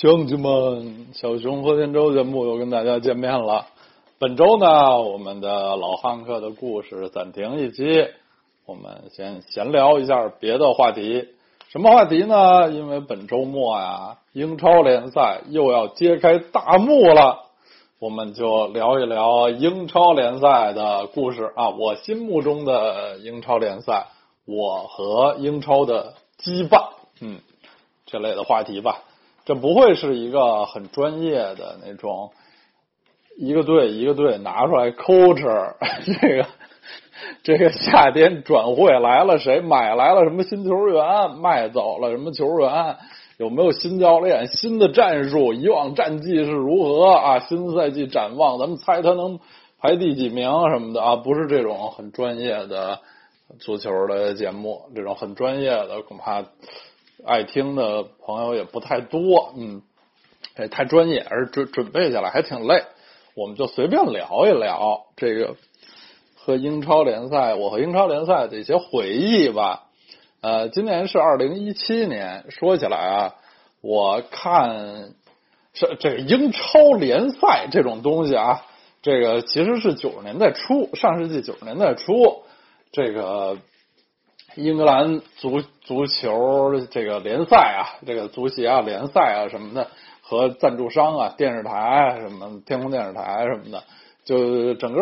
兄弟们，小熊和天舟节目又跟大家见面了。本周呢，我们的老汉克的故事暂停一期，我们先闲聊一下别的话题。什么话题呢？因为本周末呀，英超联赛又要揭开大幕了，我们就聊一聊英超联赛的故事啊。我心目中的英超联赛，我和英超的羁绊，这类的话题吧。这不会是一个很专业的那种一个队拿出来抠着这个夏天转会来了谁买来了什么新球员卖走了什么球员有没有新教练新的战术以往战绩是如何啊新赛季展望咱们猜他能排第几名什么的啊不是这种很专业的足球的节目这种很专业的恐怕爱听的朋友也不太多太专业而准备下来还挺累我们就随便聊一聊这个和英超联赛我和英超联赛的一些回忆吧今年是2017年说起来啊我看这个英超联赛这种东西啊这个其实是90年代初上世纪90年代初这个英格兰足球这个联赛啊这个足协啊联赛啊什么的和赞助商啊电视台什么天空电视台什么的就整个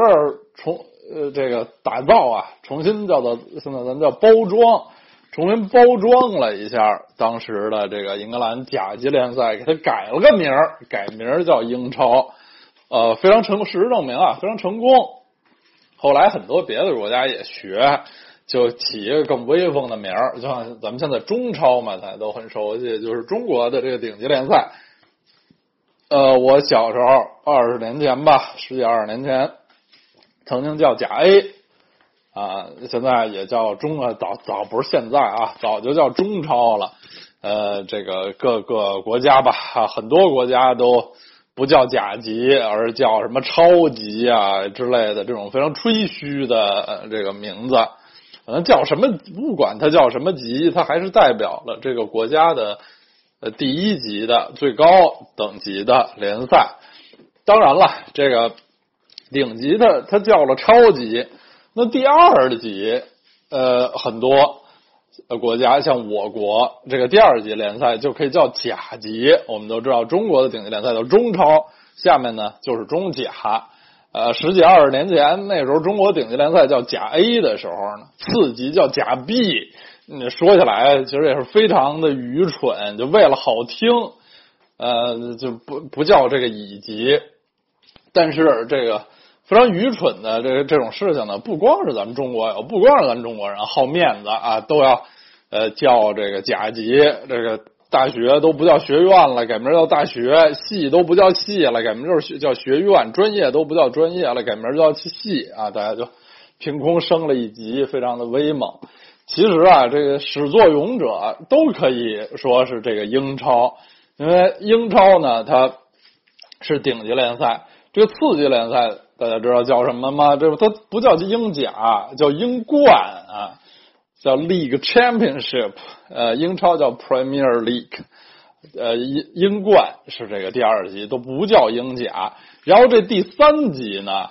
这个打造啊重新叫做现在咱叫包装重新包装了一下当时的这个英格兰甲级联赛给它改了个名改名叫英超非常事实证明非常成功后来很多别的国家也学就起一个更威风的名儿，就像咱们现在中超嘛，大家都很熟悉，就是中国的这个顶级联赛。我小时候20年前吧，10几20年前，曾经叫甲 A， 啊，现在也叫早不是现在啊，早就叫中超了。这个各个国家吧，很多国家都不叫甲级，而叫什么超级啊之类的这种非常吹嘘的这个名字。可能叫什么，不管它叫什么级，它还是代表了这个国家的第一级的最高等级的联赛。当然了，这个顶级的它叫了超级，那第二级很多国家像我国这个第二级联赛就可以叫甲级。我们都知道中国的顶级联赛叫中超，下面呢就是中甲。10几20年前那时候中国顶级联赛叫甲 A 的时候呢，次级叫甲 B。你说起来其实也是非常的愚蠢，就为了好听，就不叫这个乙级。但是这个非常愚蠢的这种事情呢，不光是咱们中国有，不光是咱们中国人好面子啊，都要叫这个甲级。这个大学都不叫学院了，改名叫大学；系都不叫系了，改名就是叫学院；专业都不叫专业了，改名叫系啊！大家就凭空升了一级，非常的威猛。其实啊，这个始作俑者都可以说是这个英超，因为英超呢，它是顶级联赛。这个次级联赛大家知道叫什么吗？这它不叫英甲，叫英冠啊。叫 League Championship， 英超叫 Premier League， 英冠是这个第二级，都不叫英甲。然后这第三级呢，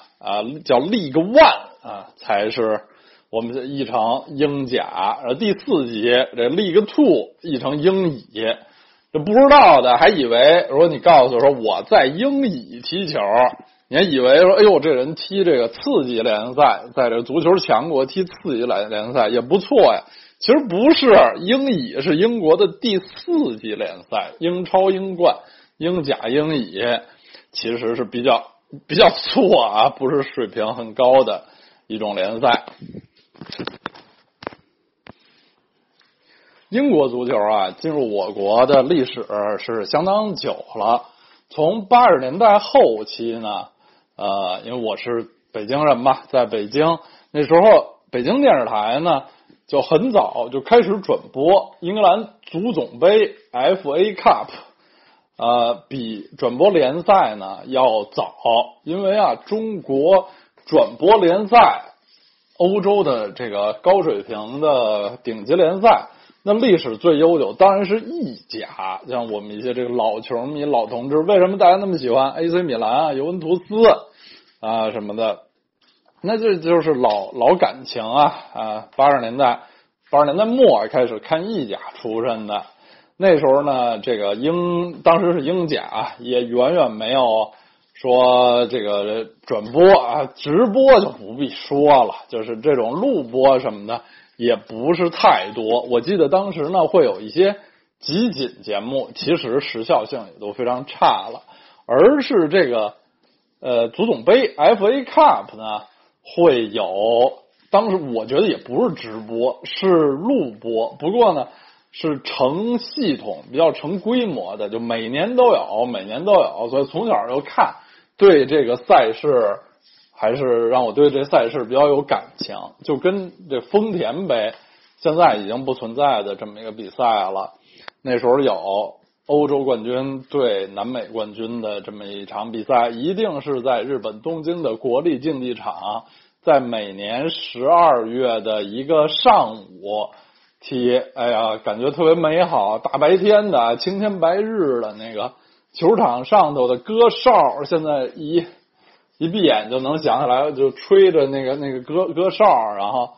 叫 League One 啊，才是我们译成英甲。第四级这 League Two 译成英乙，这不知道的还以为，如果你告诉说我在英乙踢球，你还以为说，哎呦，这人踢这个次级联赛，在这足球强国踢次级联赛也不错呀。其实不是，英乙是英国的第四级联赛，英超、英冠、英甲、英乙其实是比较错啊，不是水平很高的一种联赛。英国足球啊，进入我国的历史是相当久了，从80年代后期呢。因为我是北京人嘛，在北京那时候，北京电视台呢就很早就开始转播英格兰足总杯 FA Cup， 比转播联赛呢要早，因为啊，中国转播联赛，欧洲的这个高水平的顶级联赛那历史最悠久当然是意甲，像我们一些这个老球迷老同志为什么大家那么喜欢 AC 米兰啊、尤文图斯啊什么的，那这就是老感情啊，80年代末开始看意甲出身的。那时候呢这个当时是英甲啊，也远远没有说这个转播啊，直播就不必说了，就是这种录播什么的也不是太多。我记得当时呢会有一些集锦节目，其实时效性也都非常差了，而是这个足总杯 FA Cup 呢会有，当时我觉得也不是直播，是录播，不过呢是成系统比较成规模的，就每年都有，所以从小就看，对这个赛事还是让我对这赛事比较有感情，就跟这丰田杯现在已经不存在的这么一个比赛了，那时候有欧洲冠军对南美冠军的这么一场比赛，一定是在日本东京的国立竞技场，在每年12月的一个上午踢，哎呀，感觉特别美好，大白天的青天白日的，那个球场上头的歌哨，现在一闭眼就能想起来，就吹着那个歌哨，然后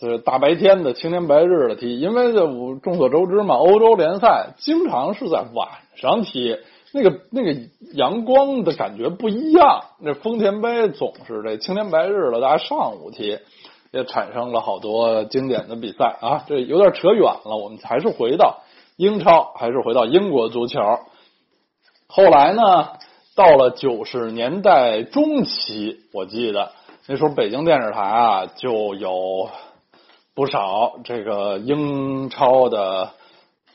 就是大白天的青天白日的踢，因为我众所周知嘛，欧洲联赛经常是在晚上踢，那个阳光的感觉不一样，那丰田杯总是这青天白日的，大家上午踢。也产生了好多经典的比赛啊，这有点扯远了，我们还是回到英超，还是回到英国足球。后来呢，到了90年代中期，我记得那时候北京电视台啊就有不少这个英超的，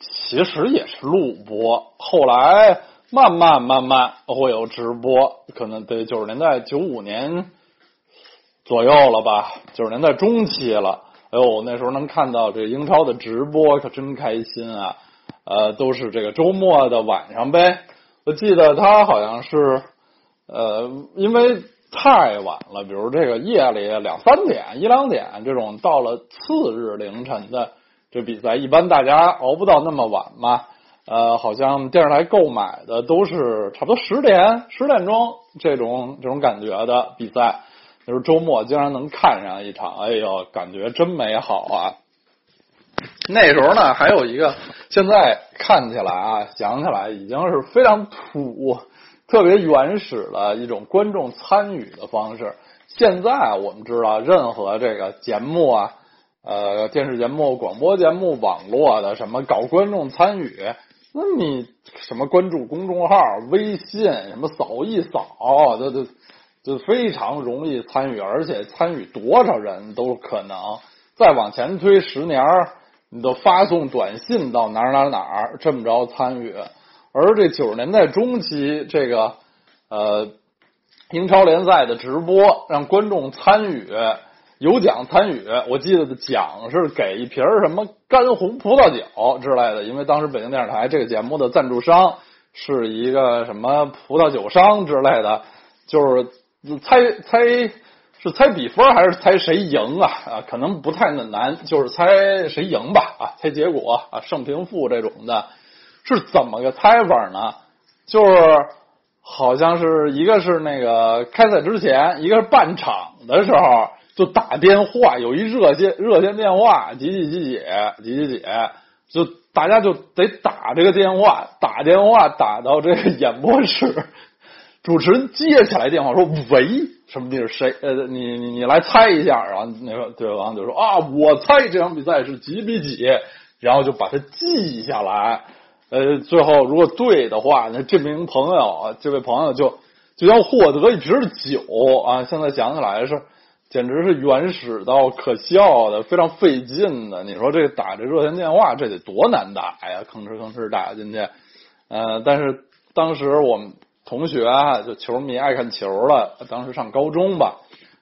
其实也是录播，后来慢慢会有直播，可能对90年代95年左右了吧，90年代中期了，哎呦，那时候能看到这英超的直播可真开心啊！都是这个周末的晚上呗。我记得他好像是，因为太晚了，比如这个夜里2-3点、1-2点这种，到了次日凌晨的这比赛，一般大家熬不到那么晚嘛。好像电视台购买的都是差不多10点钟这种感觉的比赛。就是周末竟然能看上一场，哎呦，感觉真美好啊！那时候呢，还有一个现在看起来啊，想起来已经是非常土、特别原始的一种观众参与的方式。现在我们知道，任何这个节目啊，电视节目、广播节目、网络的什么搞观众参与，那你什么关注公众号、微信，什么扫一扫，这。就非常容易参与，而且参与多少人都可能。再往前推10年，你都发送短信到哪儿这么着参与。而这90年代中期，这个英超联赛的直播让观众参与，有奖参与。我记得的奖是给一瓶什么干红葡萄酒之类的，因为当时北京电视台这个节目的赞助商是一个什么葡萄酒商之类的，就是。猜比分还是猜谁赢啊？可能不太难，就是猜谁赢吧啊，猜结果啊，胜平负这种的，是怎么个猜法呢？就是好像是一个是那个开赛之前，一个是半场的时候就打电话，有一热线电话，几几几，就大家就得打这个电话，打到这个演播室。主持人接起来电话说：“喂，什么地儿？谁？你来猜一下。”然后那个对方就说：“啊，我猜这场比赛是几比几。”然后就把它记下来。最后如果对的话，那这位朋友就要获得一瓶酒啊！现在想起来是，简直是原始到可笑的，非常费劲的。你说这打这热线电话，这得多难打呀！吭哧打进去。但是当时我们。同学啊，就球迷爱看球了，当时上高中吧，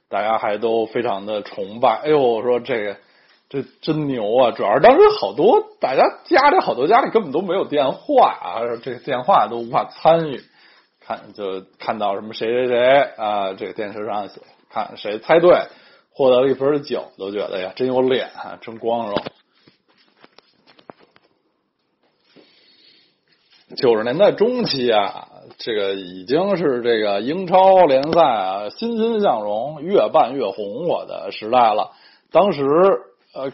大家还都非常的崇拜。哎呦，我说这真牛啊！主要是当时好多家里根本都没有电话啊，这个电话都无法参与。看到什么谁啊，这个电视上写看谁猜对获得了一瓶酒，都觉得呀真有脸啊，真光荣。90年代中期啊，这个已经是这个英超联赛啊欣欣向荣、越办越红火的时代了。当时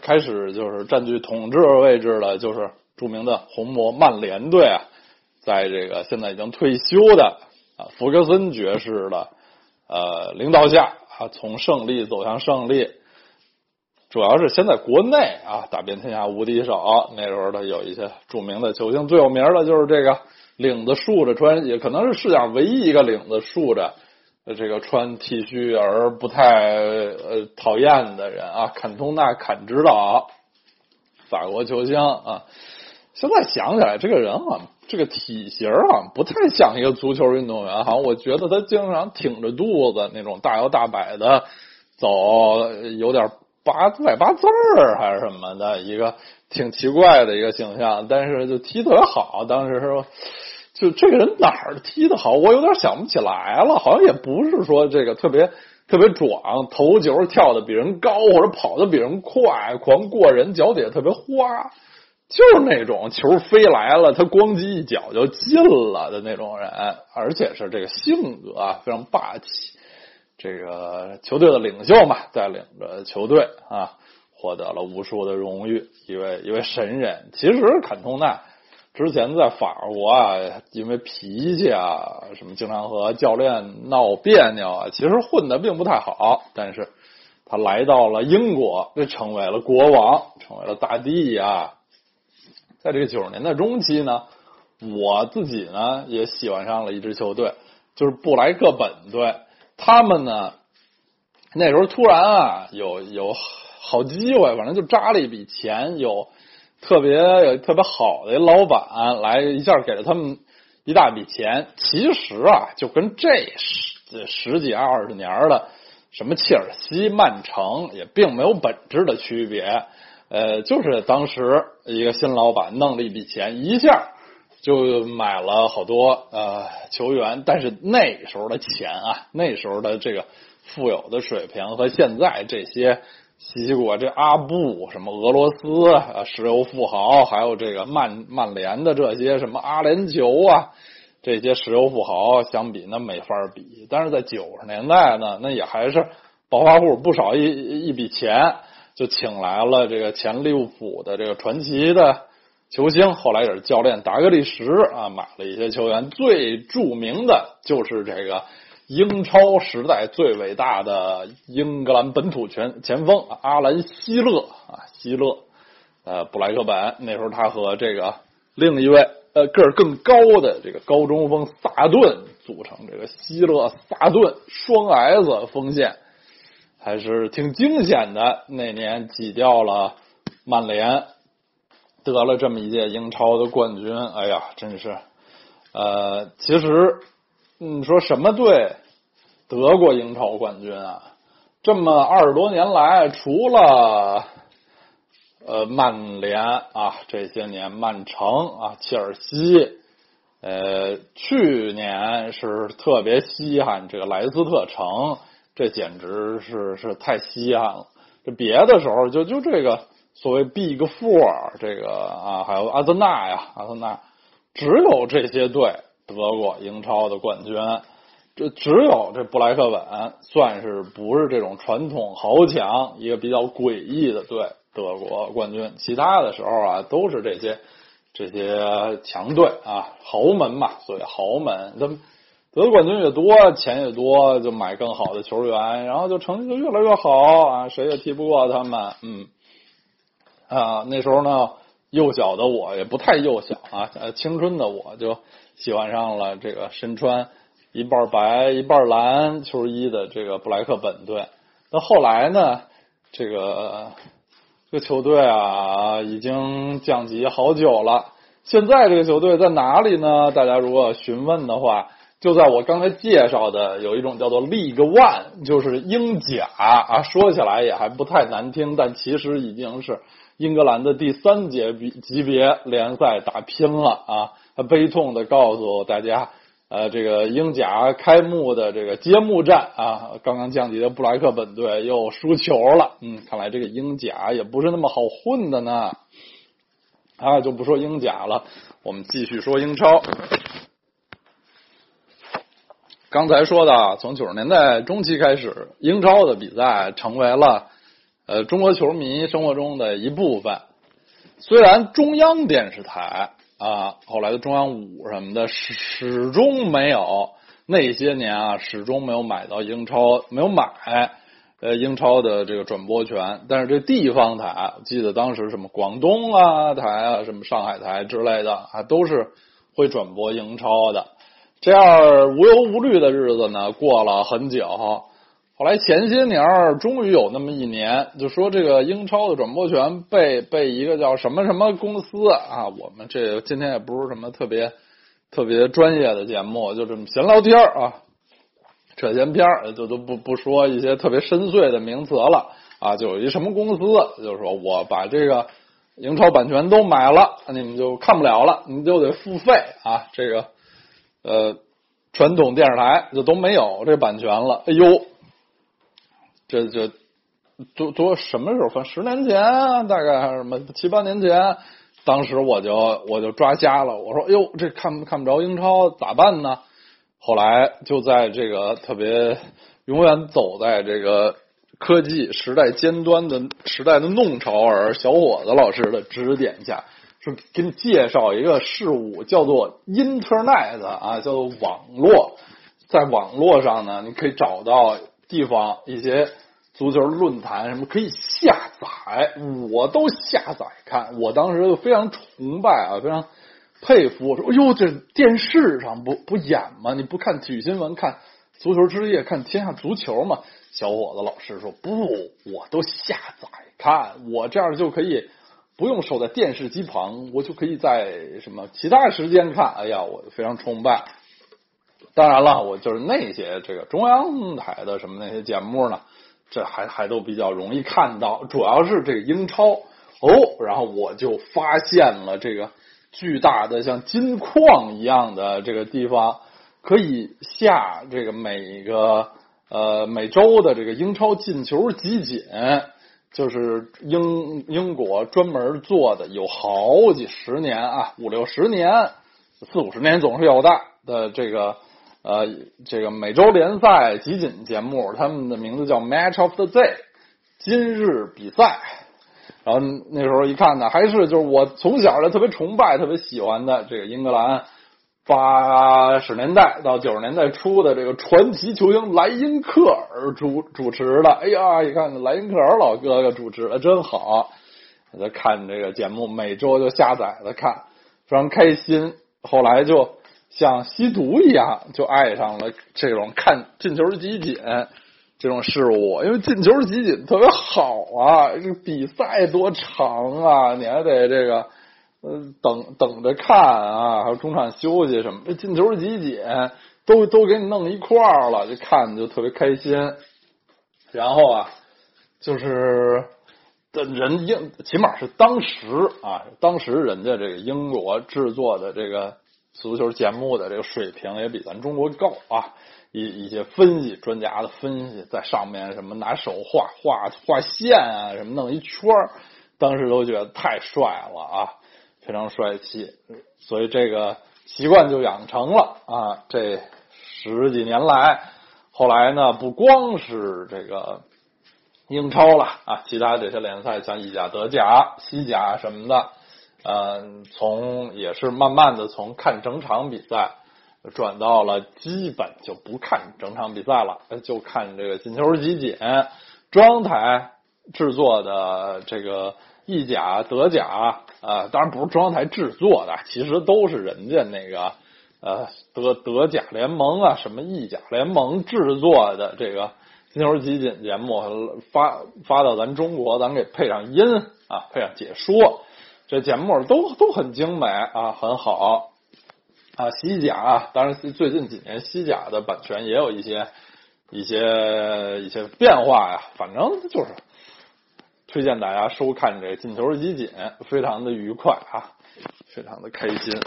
开始就是占据统治位置的，就是著名的红魔曼联队啊，在这个现在已经退休的啊弗格森爵士的领导下啊，从胜利走向胜利。主要是先在国内啊打遍天下无敌手，那时候的有一些著名的球星，最有名的就是这个领子竖着穿，也可能是世界上唯一一个领子竖着这个穿 T 恤而不太讨厌的人啊，坎通纳、坎指导，法国球星啊。现在想起来这个人啊，这个体型啊不太像一个足球运动员，好像我觉得他经常挺着肚子那种大摇大摆的走，有点8字还是什么的，一个挺奇怪的一个形象，但是就踢得好。当时说就这个人哪儿踢得好我有点想不起来了，好像也不是说这个特别壮，头球跳得比人高或者跑得比人快，狂过人，脚底也特别花，就是那种球飞来了他咣叽一脚就进了的那种人，而且是这个性格啊非常霸气。这个球队的领袖嘛，带领着球队啊获得了无数的荣誉，一位神人。其实坎通纳之前在法国啊，因为脾气啊什么经常和教练闹别扭啊，其实混得并不太好，但是他来到了英国，这成为了国王，成为了大帝啊。在这个90年代中期呢，我自己呢也喜欢上了一支球队，就是布莱克本队。他们呢那时候突然啊有好机会，反正就扎了一笔钱，有特别好的老板来一下给了他们一大笔钱。其实啊就跟这十几二十年的什么切尔西、曼城也并没有本质的区别，就是当时一个新老板弄了一笔钱，一下就买了好多球员，但是那时候的钱啊，那时候的这个富有的水平和现在这些西国这阿布什么俄罗斯石油富豪，还有这个曼联的这些什么阿联酋啊这些石油富豪相比那没法比。但是在90年代呢，那也还是暴发户不少一笔钱，就请来了这个前利物浦的这个传奇的球星，后来也是教练达格利什啊，买了一些球员。最著名的就是这个英超时代最伟大的英格兰本土前锋阿兰希勒啊，希勒，布莱克本。那时候他和这个另一位个儿更高的这个高中锋萨顿组成这个希勒萨顿双 S 锋线，还是挺惊险的。那年挤掉了曼联，得了这么一届英超的冠军。哎呀真是其实你说什么队得过英超冠军啊，这么20多年来除了曼联啊，这些年曼城啊、切尔西，去年是特别稀罕这个莱斯特城，这简直是太稀罕了。这别的时候就这个所谓 Big Four 这个啊，还有阿森纳，只有这些队得过英超的冠军，这只有这布莱克本算是不是这种传统豪强一个比较诡异的队得过冠军，其他的时候啊都是这些强队啊，豪门嘛，所谓豪门，他们得的冠军越多，钱越多，就买更好的球员，然后就成绩就越来越好啊，谁也踢不过他们。那时候呢，幼小的我也不太幼小啊，青春的我就喜欢上了这个身穿一半白一半蓝球衣的这个布莱克本队。那后来呢，这个球队啊已经降级好久了。现在这个球队在哪里呢？大家如果询问的话，就在我刚才介绍的有一种叫做 League One， 就是英甲啊，说起来也还不太难听，但其实已经是英格兰的第3级别联赛打拼了啊！悲痛的告诉大家，这个英甲开幕的这个揭幕战啊，刚刚降级的布莱克本队又输球了。看来这个英甲也不是那么好混的呢。就不说英甲了，我们继续说英超。刚才说的，从90年代中期开始，英超的比赛成为了中国球迷生活中的一部分。虽然中央电视台啊，后来的中央5什么的，始终没有那些年啊，始终没有买到英超，没有买英超的这个转播权，但是这地方台，我记得当时什么广东啊台啊，什么上海台之类的啊，都是会转播英超的。这样无忧无虑的日子呢，过了很久。后来前些年终于有那么一年，就说这个英超的转播权被一个叫什么什么公司啊，我们这今天也不是什么特别专业的节目，就这么闲聊天啊，扯闲篇儿，就都不说一些特别深邃的名词了啊，就有一什么公司，就是说我把这个英超版权都买了，你们就看不了了，你就得付费啊，这个传统电视台就都没有这版权了。哎呦，这什么时候？10年前，大概什么7、8年前，当时我就抓瞎了，我说哎呦，这看不着英超咋办呢？后来就在这个特别永远走在这个科技时代尖端的时代的弄潮儿小伙子老师的指点下，是给你介绍一个事物，叫做 Internet 啊，叫做网络。在网络上呢，你可以找到地方一些足球论坛什么可以下载，我都下载看。我当时就非常崇拜啊，非常佩服，我说哟，这电视上不演吗？你不看体育新闻，看足球之夜，看天下足球嘛？小伙子老师说不，我都下载看，我这样就可以不用守在电视机旁，我就可以在什么其他时间看。哎呀，我非常崇拜。当然了，我就是那些这个中央台的什么那些节目呢，这还都比较容易看到，主要是这个英超哦。然后我就发现了这个巨大的像金矿一样的这个地方，可以下这个每周的这个英超进球集锦，就是英国专门做的，有好几十年啊，5、60年、40、50年总是有的这个每周联赛集锦节目，他们的名字叫 Match of the Day， 今日比赛。然后那时候一看呢，还是就是我从小就特别崇拜、特别喜欢的这个英格兰80年代到90年代初的这个传奇球星莱因克尔主持的。哎呀，一看莱因克尔老哥哥主持的真好，我在看这个节目，每周就下载的看，非常开心。后来就像吸毒一样，就爱上了这种看进球集锦这种事物，因为进球集锦特别好啊，这比赛多长啊，你还得这个等着看啊，还有中场休息什么，进球集锦都给你弄一块儿了，就看就特别开心。然后啊，就是人起码是当时啊，当时人家这个英国制作的这个足球节目的这个水平也比咱中国高啊，一些分析专家的分析，在上面什么拿手画线啊，什么弄一圈，当时都觉得太帅了啊，非常帅气。所以这个习惯就养成了啊，这10几年来。后来呢，不光是这个英超了啊，其他这些联赛像意甲、德甲、西甲什么的，也是慢慢的从看整场比赛转到了基本就不看整场比赛了，就看这个进球集锦。中央台制作的这个意甲、德甲，当然不是中央台制作的，其实都是人家那个德甲联盟啊，什么意甲联盟制作的这个进球集锦节目，发到咱中国，咱给配上音啊，配上解说，这节目都很精美啊，很好。啊，西甲啊，当然最近几年西甲的版权也有一些变化呀，反正就是推荐大家收看这进球集锦，非常的愉快啊，非常的开心。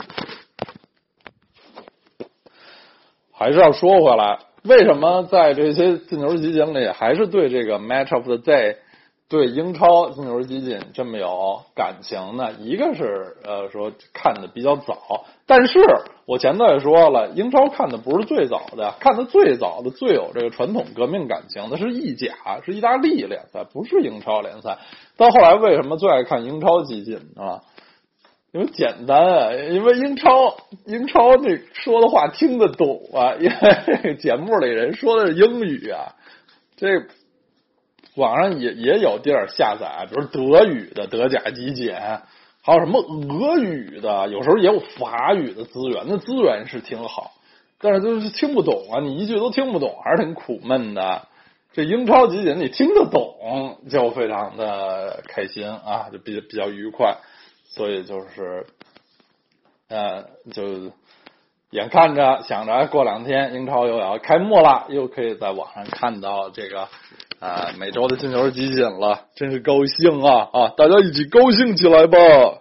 还是要说回来，为什么在这些进球集锦里还是对这个 Match of the Day 对英超进球激进这么有感情呢，一个是说看的比较早，但是我前头也说了，英超看的不是最早的，看的最早的最有这个传统革命感情的是意甲，是意大利联赛，不是英超联赛。到后来为什么最爱看英超激进啊？因为简单啊，因为英超那说的话听得懂啊，因为节目里人说的是英语啊，这网上也有地儿下载，比如德语的德甲集锦，还有什么俄语的，有时候也有法语的资源，那资源是挺好，但是就是听不懂啊，你一句都听不懂，还是挺苦闷的。这英超集锦你听得懂，就非常的开心啊，就比较愉快。所以就是就眼看着想着过两天英超又要开幕了，又可以在网上看到这个每周的进球集锦了，真是高兴啊！啊，大家一起高兴起来吧。